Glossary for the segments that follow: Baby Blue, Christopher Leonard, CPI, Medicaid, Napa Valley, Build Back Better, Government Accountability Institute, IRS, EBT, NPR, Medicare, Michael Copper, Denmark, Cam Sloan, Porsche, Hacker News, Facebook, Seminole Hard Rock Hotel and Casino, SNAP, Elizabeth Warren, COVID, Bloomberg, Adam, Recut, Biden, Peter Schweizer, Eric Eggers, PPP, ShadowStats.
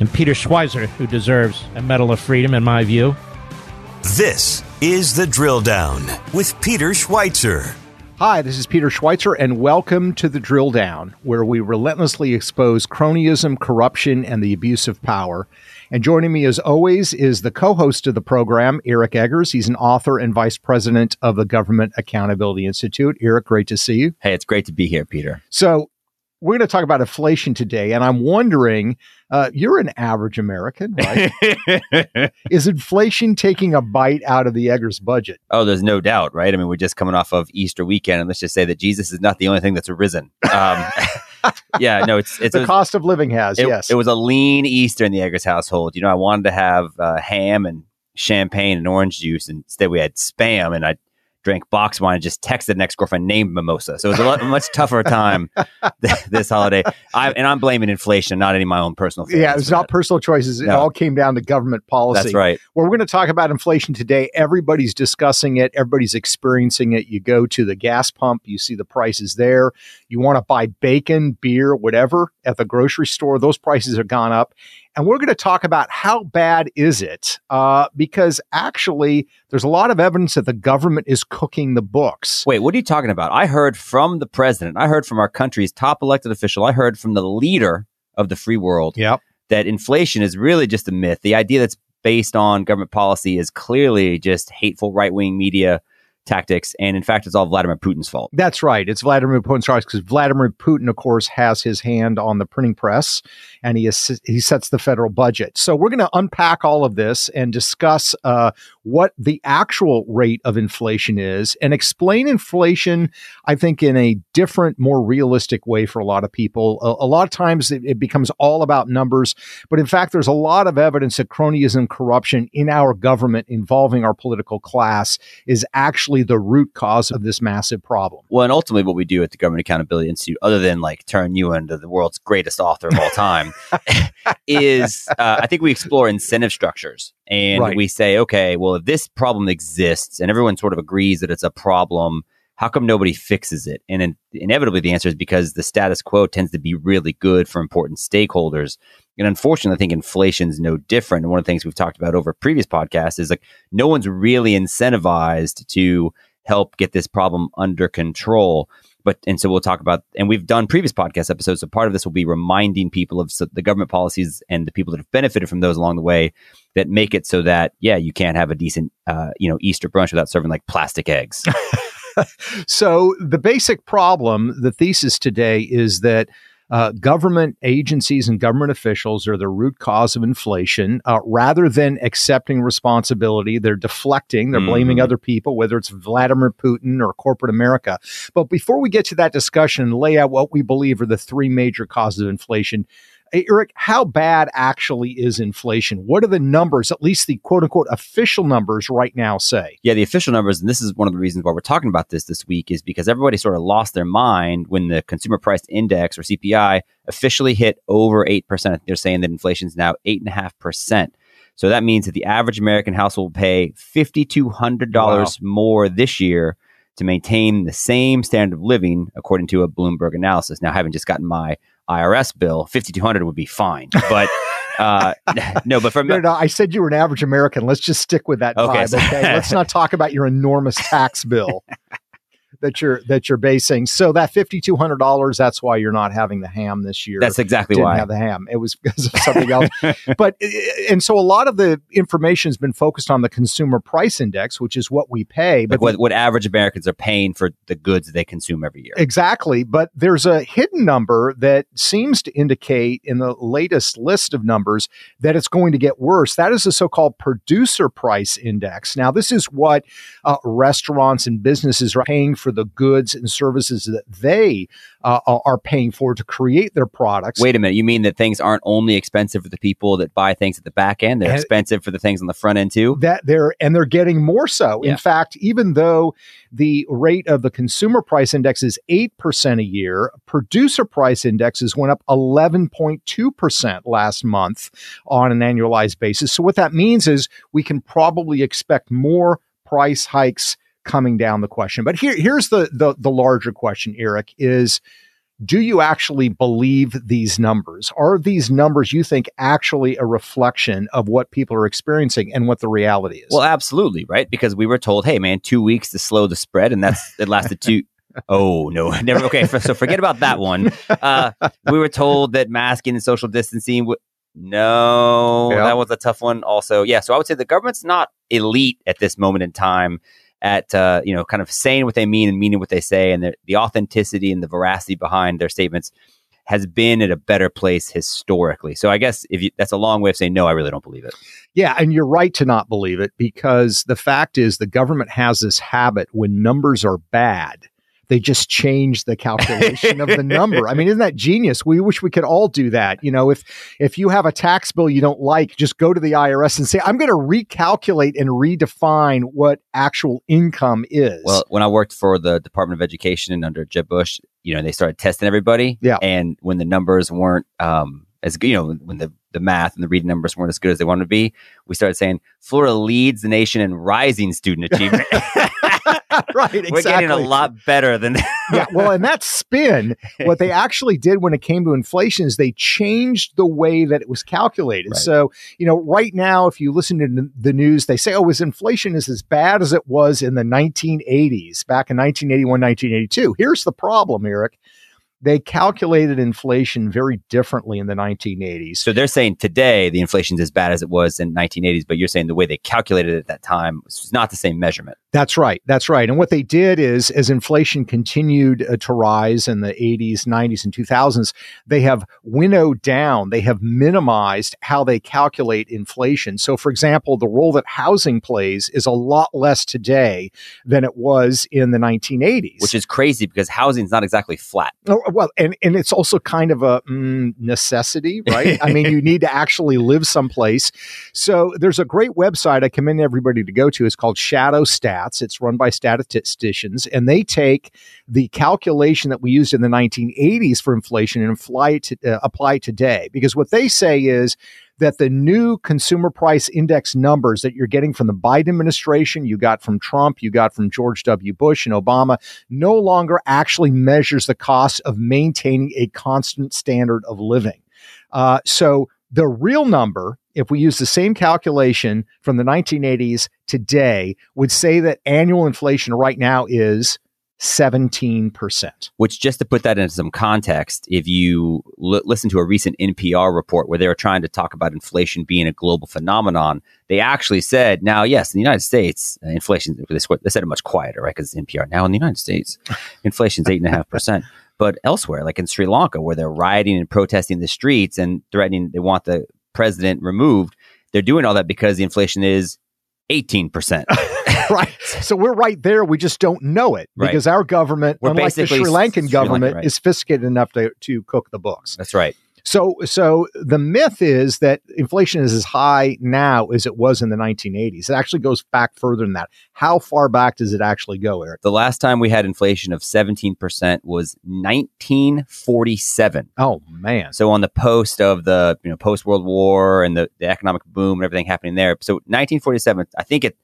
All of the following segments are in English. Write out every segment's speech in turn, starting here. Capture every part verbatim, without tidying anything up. and Peter Schweizer, who deserves a Medal of Freedom, in my view. This is The Drill Down with Peter Schweizer. Hi, this is Peter Schweizer, and welcome to The Drill Down, where we relentlessly expose cronyism, corruption, and the abuse of power. And joining me, as always, is the co-host of the program, Eric Eggers. He's an author and vice president of the Government Accountability Institute. Eric, great to see you. Hey, it's great to be here, Peter. So we're going to talk about inflation today, and I'm wondering, uh, you're an average American, right? Is inflation taking a bite out of the Eggers budget? Oh, there's no doubt, right? I mean, we're just coming off of Easter weekend, and let's just say that Jesus is not the only thing that's arisen. Um, yeah, no, it's... it's the it was, cost of living has, it, yes. It was a lean Easter in the Eggers household. You know, I wanted to have uh, ham and champagne and orange juice, and instead we had Spam, and I drank box wine and just texted the next girlfriend named Mimosa. So it was a lot, much tougher time th- this holiday. I, and I'm blaming inflation, not any of my own personal feelings. Yeah, it's not that. Personal choices. It no. all came down to government policy. That's right. Well, we're going to talk about inflation today. Everybody's discussing it. Everybody's experiencing it. You go to the gas pump. You see the prices there. You want to buy bacon, beer, whatever at the grocery store. Those prices have gone up. And we're going to talk about how bad is it, uh, because actually there's a lot of evidence that the government is cooking the books. Wait, what are you talking about? I heard from the president. I heard from our country's top elected official. I heard from the leader of the free world yep. that inflation is really just a myth. The idea that's based on government policy is clearly just hateful right-wing media tactics. And in fact, it's all Vladimir Putin's fault. That's right. It's Vladimir Putin's fault because Vladimir Putin, of course, has his hand on the printing press and he is, he sets the federal budget. So we're going to unpack all of this and discuss uh, what the actual rate of inflation is and explain inflation, I think, in a different, more realistic way for a lot of people. A, a lot of times it, it becomes all about numbers. But in fact, there's a lot of evidence that cronyism, corruption in our government involving our political class is actually the root cause of this massive problem. Well, and ultimately what we do at the Government Accountability Institute, other than like turn you into the world's greatest author of all time, is uh, I think we explore incentive structures. And right. we say, okay, well, if this problem exists and everyone sort of agrees that it's a problem, how come nobody fixes it? And in- inevitably the answer is because the status quo tends to be really good for important stakeholders. And unfortunately, I think inflation is no different. And one of the things we've talked about over previous podcasts is like no one's really incentivized to help get this problem under control. But and so we'll talk about, and we've done previous podcast episodes. So part of this will be reminding people of so the government policies and the people that have benefited from those along the way that make it so that, yeah, you can't have a decent, uh, you know, Easter brunch without serving like plastic eggs. So the basic problem, the thesis today is that Uh, government agencies and government officials are the root cause of inflation. Uh, rather than accepting responsibility, they're deflecting, they're mm-hmm. blaming other people, whether it's Vladimir Putin or corporate America. But before we get to that discussion and lay out what we believe are the three major causes of inflation, Eric, how bad actually is inflation? What are the numbers, at least the quote-unquote official numbers right now say? Yeah, the official numbers, and this is one of the reasons why we're talking about this this week, is because everybody sort of lost their mind when the Consumer Price Index, or C P I, officially hit over eight percent. They're saying that inflation is now eight point five percent. So that means that the average American household will pay five thousand two hundred dollars wow. more this year to maintain the same standard of living, according to a Bloomberg analysis. Now, I haven't just gotten my I R S bill, five thousand two hundred dollars would be fine. But uh, no, but for me, no, no, I said you were an average American. Let's just stick with that okay, vibe. So okay, let's not talk about your enormous tax bill that you're that you're basing. So that five thousand two hundred dollars, that's why you're not having the ham this year. That's exactly Didn't why. Didn't have the ham. It was because of something else. But and so a lot of the information has been focused on the Consumer Price Index, which is what we pay, but like what, what average Americans are paying for the goods they consume every year. Exactly, but there's a hidden number that seems to indicate in the latest list of numbers that it's going to get worse. That is the so-called Producer Price Index. Now, this is what uh, restaurants and businesses are paying for for the goods and services that they uh, are paying for to create their products. Wait a minute. You mean that things aren't only expensive for the people that buy things at the back end? They're and expensive for the things on the front end too? That they're And they're getting more so. Yeah. In fact, even though the rate of the consumer price index is eight percent a year, producer price indexes went up eleven point two percent last month on an annualized basis. So what that means is we can probably expect more price hikes coming down the question. But here, here's the, the the larger question, Eric, is do you actually believe these numbers? Are these numbers, you think, actually a reflection of what people are experiencing and what the reality is? Well, absolutely, right? Because we were told, hey, man, two weeks to slow the spread, and that's it lasted two... Oh, no. Never. Okay, so forget about that one. Uh, we were told that masking and social distancing... W- No, yeah. That was a tough one also. Yeah. So I would say the government's not elite at this moment in time at, uh, you know, kind of saying what they mean and meaning what they say. And the, the authenticity and the veracity behind their statements has been at a better place historically. So I guess if you, that's a long way of saying, no, I really don't believe it. Yeah. And you're right to not believe it, because the fact is the government has this habit when numbers are bad. They just changed the calculation of the number. I mean, isn't that genius? We wish we could all do that. You know, if if you have a tax bill you don't like, just go to the I R S and say, I'm going to recalculate and redefine what actual income is. Well, when I worked for the Department of Education and under Jeb Bush, you know, they started testing everybody. Yeah. And when the numbers weren't um, as good, you know, when the, the math and the reading numbers weren't as good as they wanted to be, we started saying, Florida leads the nation in rising student achievement. Right, exactly. We're getting a lot better than that. Yeah, well, and that spin, what they actually did when it came to inflation is they changed the way that it was calculated. Right. So, you know, right now, if you listen to the news, they say, oh, is inflation is as bad as it was in the nineteen eighties, back in nineteen eighty-one, nineteen eighty-two. Here's the problem, Eric. They calculated inflation very differently in the nineteen eighties. So they're saying today the inflation is as bad as it was in the nineteen eighties, but you're saying the way they calculated it at that time was not the same measurement. That's right. That's right. And what they did is, as inflation continued uh, to rise in the eighties, nineties, and two thousands, they have winnowed down. They have minimized how they calculate inflation. So, for example, the role that housing plays is a lot less today than it was in the nineteen eighties. Which is crazy because housing is not exactly flat. Oh, well, and, and it's also kind of a mm, necessity, right? I mean, you need to actually live someplace. So there's a great website I commend everybody to go to. It's called ShadowStats. It's run by statisticians, and they take the calculation that we used in the nineteen eighties for inflation and apply to, uh, apply today. Because what they say is that the new consumer price index numbers that you're getting from the Biden administration, you got from Trump, you got from George W. Bush and Obama, no longer actually measures the cost of maintaining a constant standard of living. Uh, so the real number, if we use the same calculation from the nineteen eighties today, would say that annual inflation right now is seventeen percent. Which, just to put that into some context, if you l- listen to a recent N P R report where they were trying to talk about inflation being a global phenomenon, they actually said, now, yes, in the United States, uh, inflation, they said it much quieter, right? Because it's N P R. Now in the United States, inflation's eight and a half percent. But elsewhere, like in Sri Lanka, where they're rioting and protesting the streets and threatening, they want the president removed. They're doing all that because the inflation is eighteen percent. Right. So we're right there. We just don't know it because right. Our government, we're unlike the Sri Lankan Sri government, Lanka, right. is sophisticated enough to, to cook the books. That's right. So so the myth is that inflation is as high now as it was in the nineteen eighties. It actually goes back further than that. How far back does it actually go, Eric? The last time we had inflation of seventeen percent was nineteen forty-seven. Oh, man. So on the post of the you know post-World War and the, the economic boom and everything happening there. So nineteen forty-seven, I think it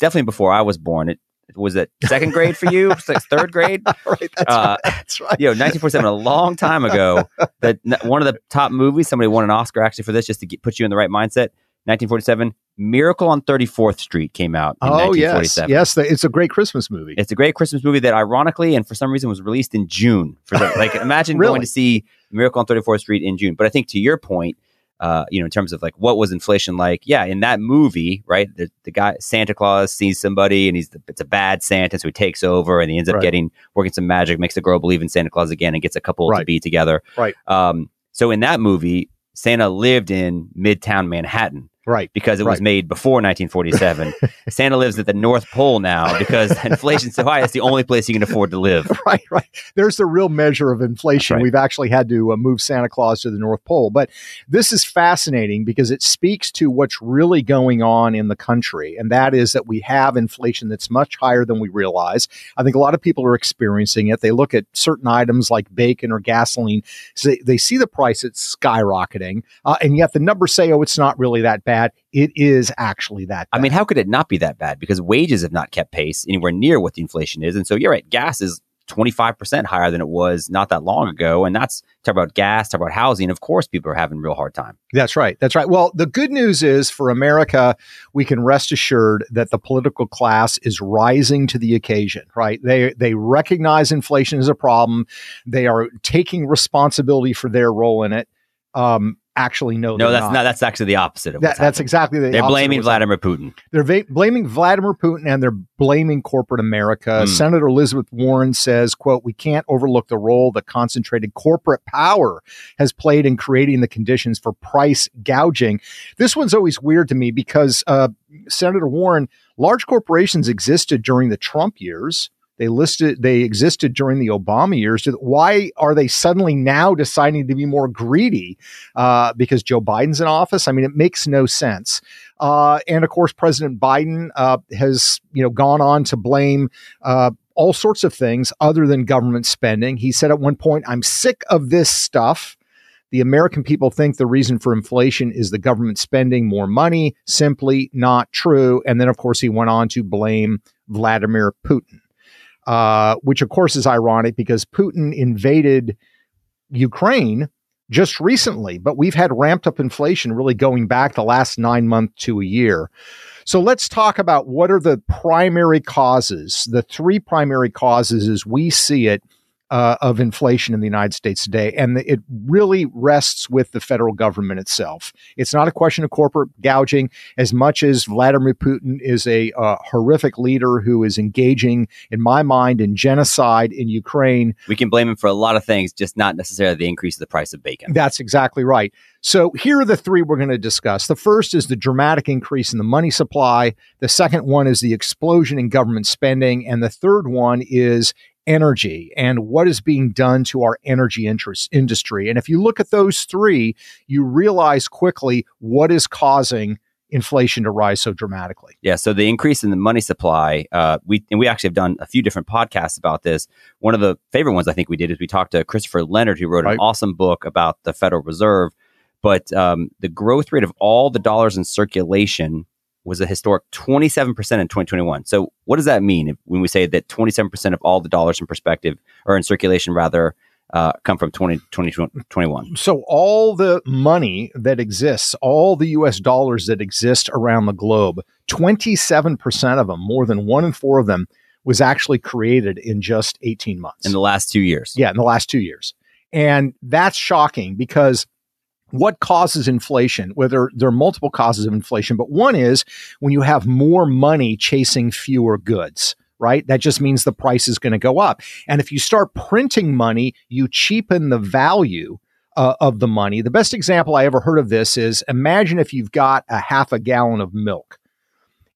definitely before I was born, it was that second grade for you? Like third grade? Right, that's, uh, right, that's right. You know, nineteen forty-seven, a long time ago, that one of the top movies, somebody won an Oscar actually for this just to get, put you in the right mindset. nineteen forty-seven, Miracle on thirty-fourth Street came out in oh, nineteen forty-seven. Yes, yes the, it's a great Christmas movie. It's a great Christmas movie that ironically and for some reason was released in June. For the, like imagine really? Going to see Miracle on thirty-fourth Street in June. But I think to your point, Uh, you know, in terms of like, what was inflation like? Yeah, in that movie, right? The, the guy, Santa Claus sees somebody and he's the, it's a bad Santa, so he takes over and he ends up right. getting, working some magic, makes the girl believe in Santa Claus again and gets a couple right. to be together. Right. Um, so in that movie, Santa lived in Midtown Manhattan. right? Because it right. was made before nineteen forty-seven. Santa lives at the North Pole now because inflation's so high, it's the only place he can afford to live. Right, right. There's the real measure of inflation. Right. We've actually had to uh, move Santa Claus to the North Pole. But this is fascinating because it speaks to what's really going on in the country. And that is that we have inflation that's much higher than we realize. I think a lot of people are experiencing it. They look at certain items like bacon or gasoline. So they, they see the price, it's skyrocketing. Uh, and yet the numbers say, oh, it's not really that bad. It is actually that bad. I mean, how could it not be that bad? Because wages have not kept pace anywhere near what the inflation is. And so you're right, gas is twenty-five percent higher than it was not that long ago. And that's talk about gas, talk about housing. Of course, people are having a real hard time. That's right. That's right. Well, the good news is for America, we can rest assured that the political class is rising to the occasion, right? They they recognize inflation is a problem. They are taking responsibility for their role in it. Um, Actually, no, no, that's not. not. That's actually the opposite of that, what's that's exactly the. They're blaming Vladimir Putin. They're va- blaming Vladimir Putin and they're blaming corporate America. Mm. Senator Elizabeth Warren says, quote, "We can't overlook the role the concentrated corporate power has played in creating the conditions for price gouging." This one's always weird to me because uh, Senator Warren, large corporations existed during the Trump years. They listed. They existed during the Obama years. Why are they suddenly now deciding to be more greedy uh, because Joe Biden's in office? I mean, it makes no sense. Uh, and of course, President Biden uh, has, you know, gone on to blame uh, all sorts of things other than government spending. He said at one point, "I'm sick of this stuff. The American people think the reason for inflation is the government spending more money. Simply not true." And then, of course, he went on to blame Vladimir Putin. Uh, which, of course, is ironic because Putin invaded Ukraine just recently, but we've had ramped up inflation really going back the last nine months to a year. So let's talk about what are the primary causes, the three primary causes as we see it uh, of inflation in the United States today. And it really rests with the federal government itself. It's not a question of corporate gouging as much as Vladimir Putin is a uh, horrific leader who is engaging, in my mind, in genocide in Ukraine. We can blame him for a lot of things, just not necessarily the increase of the price of bacon. That's exactly right. So here are the three we're going to discuss. The first is the dramatic increase in the money supply. The second one is the explosion in government spending. And the third one is energy and what is being done to our energy interest industry. And if you look at those three, you realize quickly what is causing inflation to rise so dramatically. Yeah. So the increase in the money supply, uh, we and we actually have done a few different podcasts about this. One of the favorite ones I think we did is we talked to Christopher Leonard, who wrote right. an awesome book about the Federal Reserve. But um, the growth rate of all the dollars in circulation was a historic twenty-seven percent in twenty twenty-one. So what does that mean if, when we say that twenty-seven percent of all the dollars in perspective or in circulation rather uh, come from twenty twenty-one? So all the money that exists, all the U S dollars that exist around the globe, twenty-seven percent of them, more than one in four of them, was actually created in just eighteen months. In the last two years. Yeah, in the last two years. And that's shocking because what causes inflation? Well, there, there are multiple causes of inflation, but one is when you have more money chasing fewer goods, right? That just means the price is going to go up. And if you start printing money, you cheapen the value uh, of the money. The best example I ever heard of this is imagine if you've got a half a gallon of milk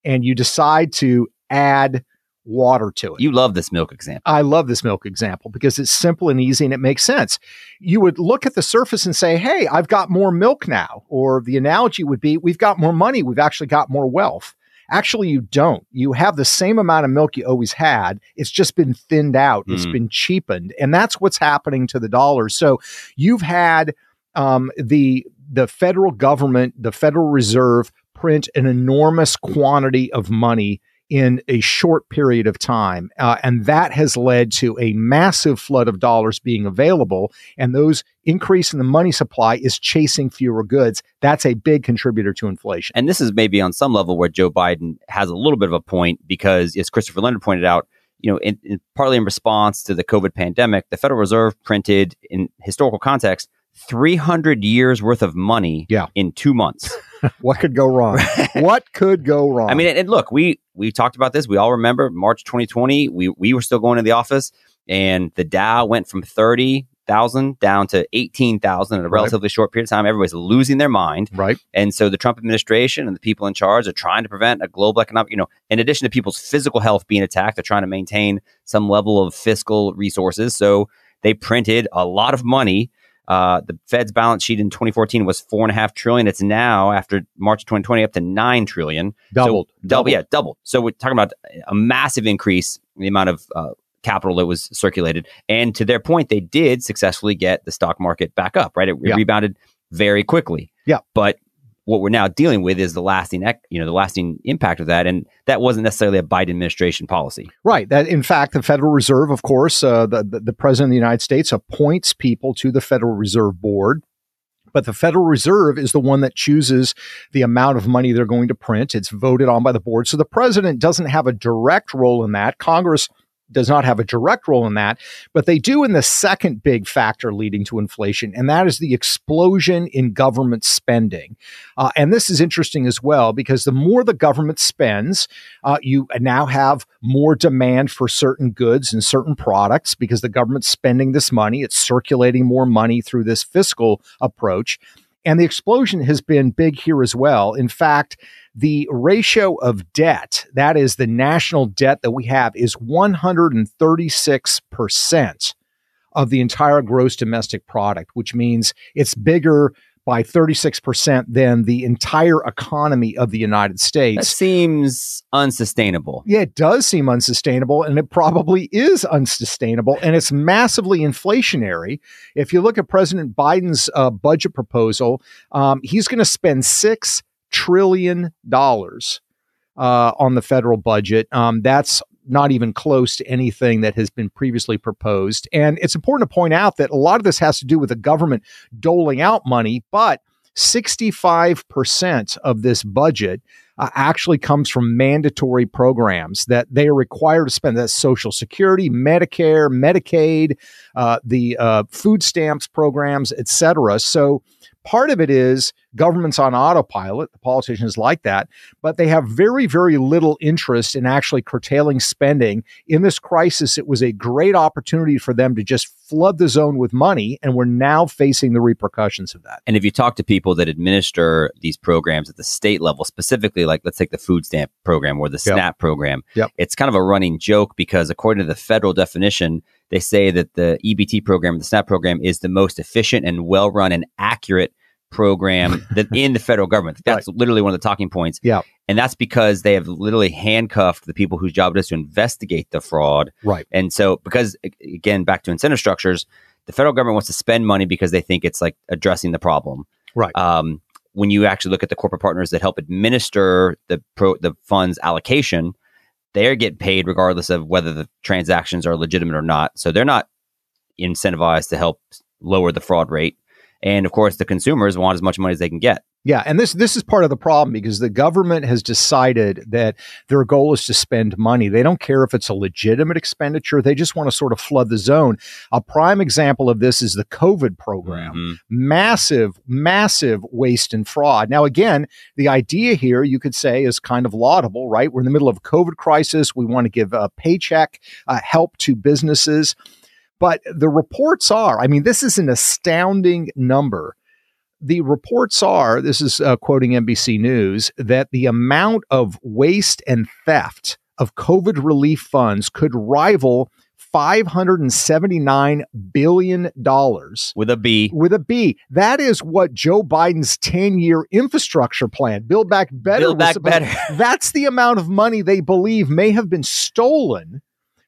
and you decide to add water to it. You love this milk example. I love this milk example because it's simple and easy and it makes sense. You would look at the surface and say, hey, I've got more milk now. Or the analogy would be, we've got more money. We've actually got more wealth. Actually, you don't. You have the same amount of milk you always had. It's just been thinned out. Mm-hmm. It's been cheapened. And that's what's happening to the dollar. So you've had um, the the federal government, the Federal Reserve, print an enormous quantity of money in a short period of time. Uh, and that has led to a massive flood of dollars being available. And those increase in the money supply is chasing fewer goods. That's a big contributor to inflation. And this is maybe on some level where Joe Biden has a little bit of a point because, as Christopher Leonard pointed out, you know, in, in partly in response to the COVID pandemic, the Federal Reserve printed, in historical context, three hundred years worth of money yeah. in two months. What could go wrong? What could go wrong? I mean, and look, we we talked about this. We all remember March twenty twenty. We we were still going to the office, and the Dow went from thirty thousand down to eighteen thousand in a relatively right. short period of time. Everybody's losing their mind, right? And so the Trump administration and the people in charge are trying to prevent a global economic, you know, in addition to people's physical health being attacked, they're trying to maintain some level of fiscal resources. So they printed a lot of money. Uh, the Fed's balance sheet in twenty fourteen was four and a half trillion. It's now, after March twenty twenty, up to nine trillion. Doubled, so, double, yeah, doubled. So we're talking about a massive increase in the amount of uh, capital that was circulated. And to their point, they did successfully get the stock market back up. Right, it, yeah. it rebounded very quickly. Yeah, but what we're now dealing with is the lasting, you know, the lasting impact of that, and that wasn't necessarily a Biden administration policy, right? That, in fact, the Federal Reserve, of course, uh, the, the the president of the United States appoints people to the Federal Reserve Board, but the Federal Reserve is the one that chooses the amount of money they're going to print. It's voted on by the board, so the president doesn't have a direct role in that. Congress does not have a direct role in that, but they do in the second big factor leading to inflation, and that is the explosion in government spending. Uh, and this is interesting as well, because the more the government spends, uh, you now have more demand for certain goods and certain products because the government's spending this money. It's circulating more money through this fiscal approach. And the explosion has been big here as well. In fact, the ratio of debt, that is the national debt that we have, is one hundred thirty-six percent of the entire gross domestic product, which means it's bigger by thirty-six percent than the entire economy of the United States. That seems unsustainable. Yeah, it does seem unsustainable, and it probably is unsustainable, and it's massively inflationary. If you look at President Biden's uh, budget proposal, um, he's going to spend six trillion dollars uh, on the federal budget. Um, that's not even close to anything that has been previously proposed. And it's important to point out that a lot of this has to do with the government doling out money, but sixty-five percent of this budget uh, actually comes from mandatory programs that they are required to spend. That's Social Security, Medicare, Medicaid, uh, the uh, food stamps programs, et cetera. So part of it is government's on autopilot. The politicians like that, but they have very, very little interest in actually curtailing spending. In this crisis, it was a great opportunity for them to just flood the zone with money, and we're now facing the repercussions of that. And if you talk to people that administer these programs at the state level, specifically, like let's take the food stamp program or the SNAP yep. program, yep. it's kind of a running joke because according to the federal definition, they say that the E B T program, the SNAP program, is the most efficient and well-run and accurate program that in the federal government. That's right. literally one of the talking points. Yeah. And that's because they have literally handcuffed the people whose job it is to investigate the fraud. Right. And so because, again, back to incentive structures, the federal government wants to spend money because they think it's like addressing the problem. Right. Um, when you actually look at the corporate partners that help administer the pro- the funds allocation, they get paid regardless of whether the transactions are legitimate or not. So they're not incentivized to help lower the fraud rate. And of course, the consumers want as much money as they can get. Yeah. And this this is part of the problem because the government has decided that their goal is to spend money. They don't care if it's a legitimate expenditure. They just want to sort of flood the zone. A prime example of this is the COVID program. Mm-hmm. Massive, massive waste and fraud. Now, again, the idea here, you could say, is kind of laudable, right? We're in the middle of a COVID crisis. We want to give a paycheck uh, help to businesses. But the reports are, I mean, this is an astounding number. The reports are, this is uh, quoting N B C News, that the amount of waste and theft of COVID relief funds could rival five hundred seventy-nine billion dollars. With a B. With a B. That is what Joe Biden's ten-year infrastructure plan, Build Back Better. Build Back Better. That's the amount of money they believe may have been stolen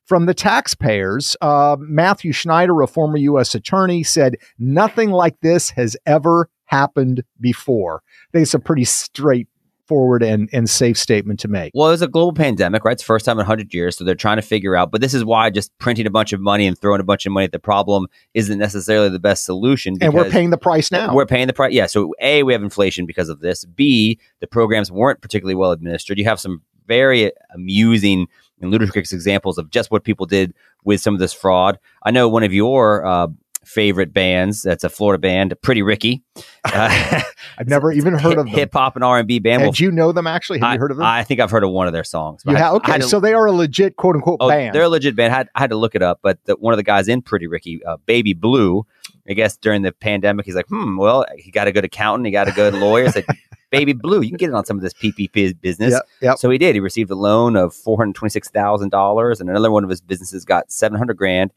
from the taxpayers. uh, Matthew Schneider, a former U S attorney, said nothing like this has ever happened before. I think it's a pretty straightforward and, and safe statement to make. Well, it was a global pandemic, right? It's the first time in one hundred years, so they're trying to figure out. But this is why just printing a bunch of money and throwing a bunch of money at the problem isn't necessarily the best solution. And we're paying the price now. We're paying the price. Yeah. So A, we have inflation because of this. B, the programs weren't particularly well administered. You have some very amusing and ludicrous examples of just what people did with some of this fraud. I know one of your uh, favorite bands. That's a Florida band, Pretty Ricky. Uh, I've never even heard of them. Hip hop and R and B band. And well, do you know them actually? Have I, you heard of them? I think I've heard of one of their songs. You have? Okay, to, so they are a legit quote unquote oh, band. They're a legit band. I had, I had to look it up, but the, one of the guys in Pretty Ricky, uh, Baby Blue, I guess during the pandemic, he's like, hmm, well, he got a good accountant, he got a good lawyer. Said, Baby Blue, you can get in on some of this P P P business. Yep, yep. So he did. He received a loan of four hundred twenty-six thousand dollars, and another one of his businesses got seven hundred grand.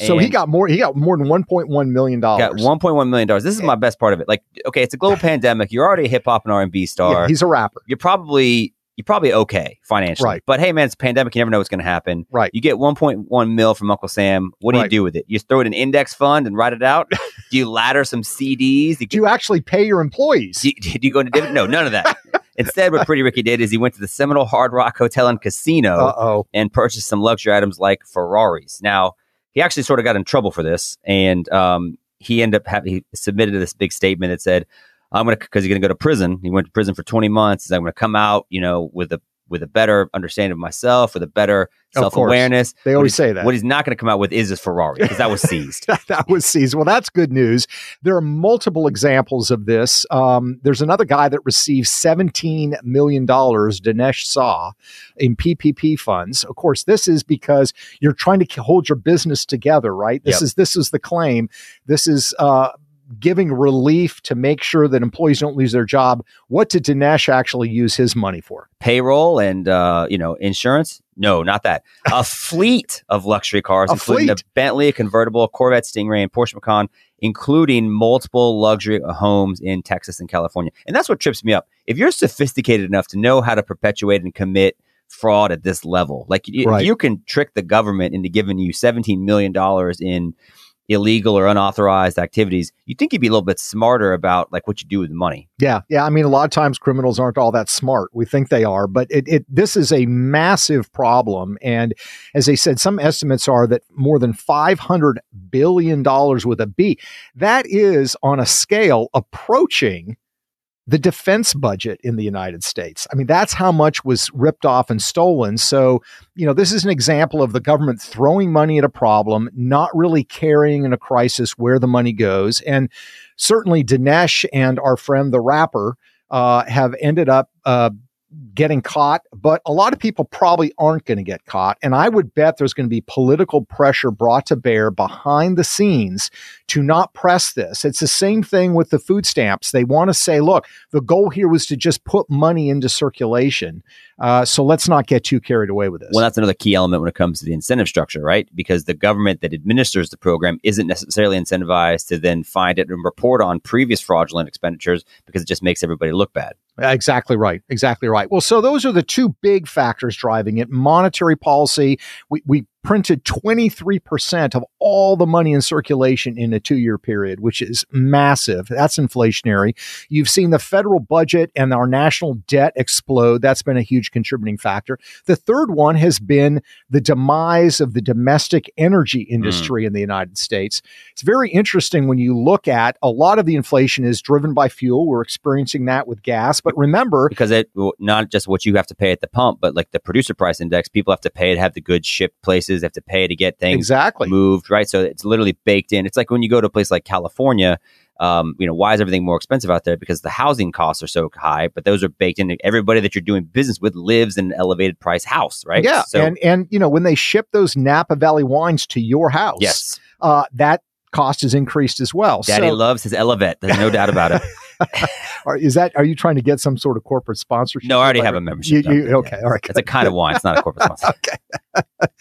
So he got more. He got more than one point one million dollars. Got one point one million dollars. This is my best part of it. Like, okay, it's a global pandemic. You're already a hip hop and R and B star. Yeah, he's a rapper. You're probably you're probably okay financially, right? But hey, man, it's a pandemic. You never know what's going to happen, right? You get one point one mil from Uncle Sam. What do right. you do with it? You throw it in an index fund and write it out. Do you ladder some C Ds? Do you, do you actually pay your employees? Do you, do you go into dividend? No, none of that. Instead, what Pretty Ricky did is he went to the Seminole Hard Rock Hotel and Casino Uh-oh. and purchased some luxury items like Ferraris. Now, he actually sort of got in trouble for this, and um, he ended up having, he submitted this big statement that said, "I'm gonna because he's gonna go to prison. He went to prison for twenty months. I'm gonna come out, you know, with a with a better understanding of myself, with a better self-awareness." They always say that. What he's not going to come out with is his Ferrari, because that was seized. that, that was seized. Well, that's good news. There are multiple examples of this. Um, there's another guy that received seventeen million dollars, Dinesh Saw, in P P P funds. Of course, this is because you're trying to hold your business together, right? This yep. is this is the claim. This is... Uh, giving relief to make sure that employees don't lose their job. What did Dinesh actually use his money for? Payroll and, uh, you know, insurance. No, not that. A fleet of luxury cars, a including fleet. a Bentley, a convertible, a Corvette, Stingray, and Porsche Macan, including multiple luxury homes in Texas and California. And that's what trips me up. If you're sophisticated enough to know how to perpetuate and commit fraud at this level, like right. you can trick the government into giving you seventeen million dollars in illegal or unauthorized activities, you think you'd be a little bit smarter about like what you do with the money. Yeah. Yeah. I mean, a lot of times criminals aren't all that smart. We think they are, but it, it this is a massive problem. And as they said, some estimates are that more than five hundred billion dollars with a B, that is on a scale approaching the defense budget in the United States. I mean, that's how much was ripped off and stolen. So, you know, this is an example of the government throwing money at a problem, not really caring in a crisis where the money goes. And certainly Dinesh and our friend, the rapper, uh, have ended up uh, getting caught, but a lot of people probably aren't going to get caught. And I would bet there's going to be political pressure brought to bear behind the scenes to not press this. It's the same thing with the food stamps. They want to say, look, the goal here was to just put money into circulation. Uh, so let's not get too carried away with this. Well, that's another key element when it comes to the incentive structure, right? Because the government that administers the program isn't necessarily incentivized to then find it and report on previous fraudulent expenditures, because it just makes everybody look bad. Exactly right. Exactly right. Well, so those are the two big factors driving it. Monetary policy. We, we printed twenty-three percent of all the money in circulation in a two-year period, which is massive. That's inflationary. You've seen the federal budget and our national debt explode. That's been a huge contributing factor. The third one has been the demise of the domestic energy industry mm. in the United States. It's very interesting when you look at a lot of the inflation is driven by fuel. We're experiencing that with gas. But remember, because it not just what you have to pay at the pump, but like the producer price index, people have to pay to have the goods shipped places, they have to pay to get things exactly moved, right? So it's literally baked in. It's like when you go to a place like California, um, you know, why is everything more expensive out there? Because the housing costs are so high, but those are baked in. Everybody that you're doing business with lives in an elevated price house, right? Yeah, so, and and you know, when they ship those Napa Valley wines to your house, yes, uh, that cost is increased as well. Daddy so, loves his Elevet. There's no doubt about it. Is that? Are you trying to get some sort of corporate sponsorship? No, I already have a membership. You, you, no, okay, yeah. all right. It's a kind of wine. It's not a corporate sponsorship. Okay.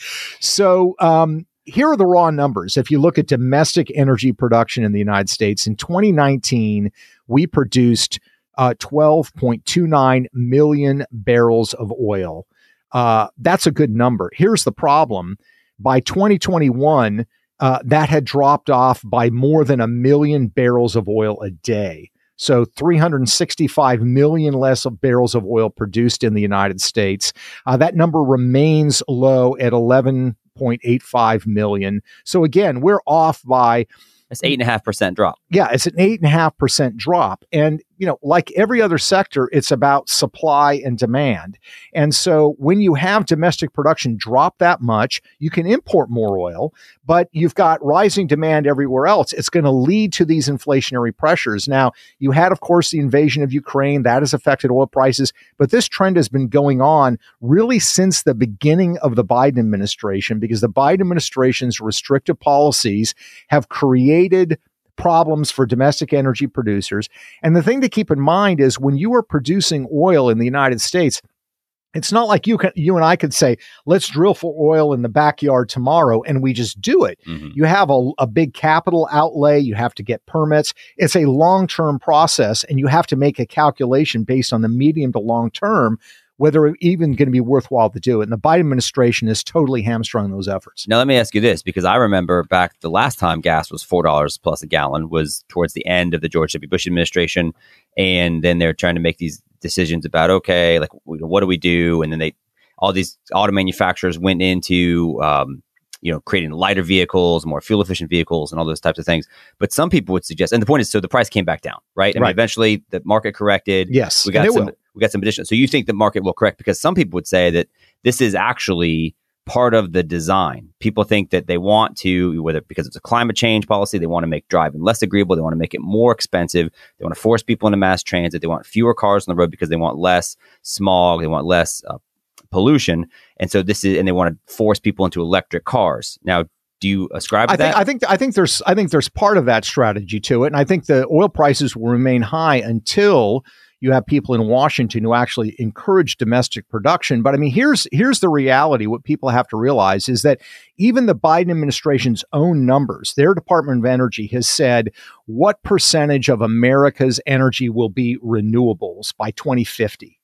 So um, here are the raw numbers. If you look at domestic energy production in the United States in twenty nineteen, we produced uh, twelve point two nine million barrels of oil. Uh, that's a good number. Here's the problem: by twenty twenty-one, uh, that had dropped off by more than a million barrels of oil a day. So three hundred sixty-five million less of barrels of oil produced in the United States. Uh, that number remains low at eleven point eight five million. So again, we're off by... That's eight and a half percent drop. Yeah, it's an eight and a half percent drop. And you know, like every other sector, it's about supply and demand. And so when you have domestic production drop that much, you can import more oil, but you've got rising demand everywhere else. It's going to lead to these inflationary pressures. Now, you had, of course, the invasion of Ukraine. That has affected oil prices. But this trend has been going on really since the beginning of the Biden administration, because the Biden administration's restrictive policies have created problems for domestic energy producers. And the thing to keep in mind is when you are producing oil in the United States, it's not like you can, you and I could say, let's drill for oil in the backyard tomorrow, and we just do it. Mm-hmm. You have a, a big capital outlay. You have to get permits. It's a long-term process, and you have to make a calculation based on the medium to long-term whether it's even going to be worthwhile to do it. And the Biden administration is totally hamstrung those efforts. Now, let me ask you this, because I remember back the last time gas was four dollars plus a gallon was towards the end of the George W. Bush administration. And then they're trying to make these decisions about, OK, like, what do we do? And then they all these auto manufacturers went into, um, you know, creating lighter vehicles, more fuel efficient vehicles and all those types of things. But some people would suggest. And the point is, so the price came back down. Right. I right. mean, eventually the market corrected. Yes, we got some. Will. We got some additional. So you think the market will correct? Because some people would say that this is actually part of the design. People think that they want to, whether because it's a climate change policy, they want to make driving less agreeable. They want to make it more expensive. They want to force people into mass transit. They want fewer cars on the road because they want less smog. They want less uh, pollution. And so this is, and they want to force people into electric cars. Now, do you ascribe to I that? Think, I think I think there's I think there's part of that strategy to it. And I think the oil prices will remain high until you have people in Washington who actually encourage domestic production. But I mean, here's here's the reality. What people have to realize is that even the Biden administration's own numbers, their Department of Energy has said what percentage of America's energy will be renewables by twenty fifty.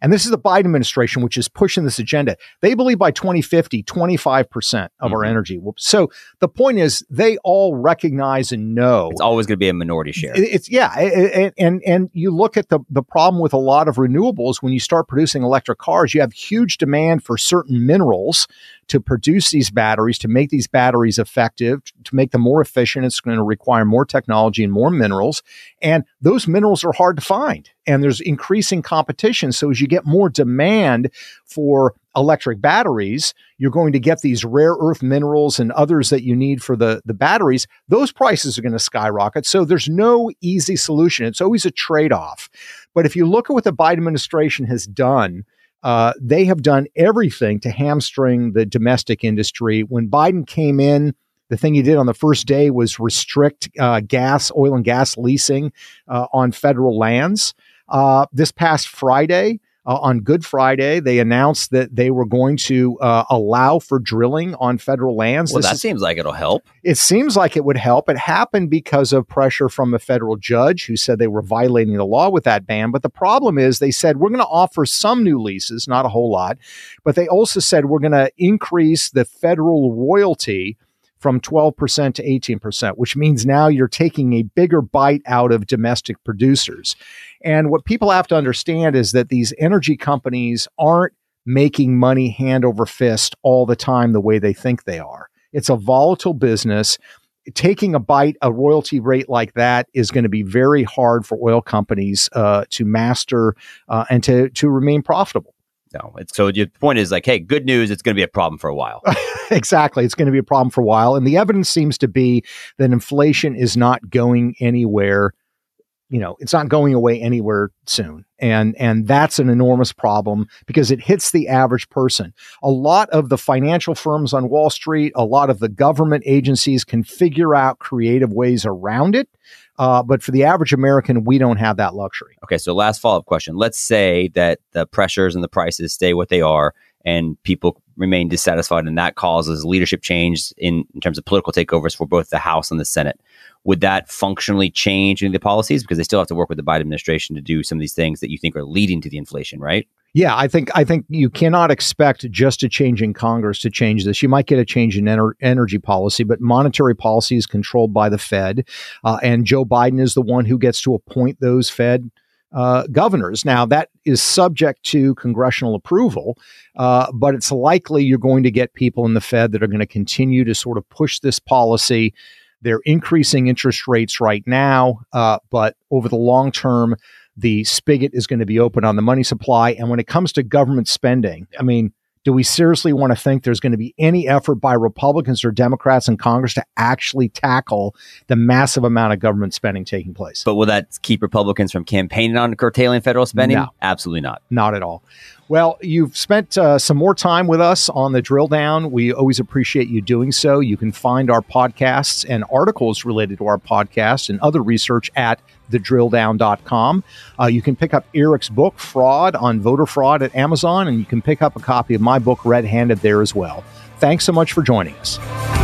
And this is the Biden administration, which is pushing this agenda. They believe by twenty fifty, twenty-five percent of mm-hmm. our energy will. So the point is, they all recognize and know it's always going to be a minority share. It's yeah. And, and, and you look at the, the problem with a lot of renewables. When you start producing electric cars, you have huge demand for certain minerals to produce these batteries, to make these batteries effective, to make them more efficient. It's going to require more technology and more minerals. And those minerals are hard to find. And there's increasing competition. So as you get more demand for electric batteries, you're going to get these rare earth minerals and others that you need for the, the batteries. Those prices are going to skyrocket. So there's no easy solution. It's always a trade-off. But if you look at what the Biden administration has done, uh, they have done everything to hamstring the domestic industry. When Biden came in, the thing he did on the first day was restrict uh, gas, oil and gas leasing uh, on federal lands. Uh, this past Friday, uh, on Good Friday, they announced that they were going to uh, allow for drilling on federal lands. Well, this that is, seems like it'll help. It seems like it would help. It happened because of pressure from a federal judge who said they were violating the law with that ban. But the problem is they said, we're going to offer some new leases, not a whole lot. But they also said, we're going to increase the federal royalty from twelve percent to eighteen percent, which means now you're taking a bigger bite out of domestic producers. And what people have to understand is that these energy companies aren't making money hand over fist all the time the way they think they are. It's a volatile business. Taking a bite, a royalty rate like that is going to be very hard for oil companies uh, to master uh, and to, to remain profitable. No, it's, so your point is like, hey, good news, it's going to be a problem for a while. Exactly. It's going to be a problem for a while. And the evidence seems to be that inflation is not going anywhere. You know, it's not going away anywhere soon. And and that's an enormous problem because it hits the average person. A lot of the financial firms on Wall Street, a lot of the government agencies can figure out creative ways around it. Uh, but for the average American, we don't have that luxury. Okay, so last follow-up question. Let's say that the pressures and the prices stay what they are and people remain dissatisfied, and that causes leadership change in, in terms of political takeovers for both the House and the Senate. Would that functionally change any of the policies? Because they still have to work with the Biden administration to do some of these things that you think are leading to the inflation, right? Yeah, I think I think you cannot expect just a change in Congress to change this. You might get a change in ener- energy policy, but monetary policy is controlled by the Fed. Uh, and Joe Biden is the one who gets to appoint those Fed Uh, governors. Now, that is subject to congressional approval, uh, but it's likely you're going to get people in the Fed that are going to continue to sort of push this policy They're increasing interest rates right now, uh, but over the long term, the spigot is going to be open on the money supply. And when it comes to government spending, I mean, do we seriously want to think there's going to be any effort by Republicans or Democrats in Congress to actually tackle the massive amount of government spending taking place? But will that keep Republicans from campaigning on curtailing federal spending? No. Absolutely not. Not at all. Well, you've spent uh, some more time with us on The Drill Down. We always appreciate you doing so. You can find our podcasts and articles related to our podcast and other research at the drill down dot com. Uh, you can pick up Eric's book, Fraud, on voter fraud at Amazon, and you can pick up a copy of my book, Red Handed, there as well. Thanks so much for joining us.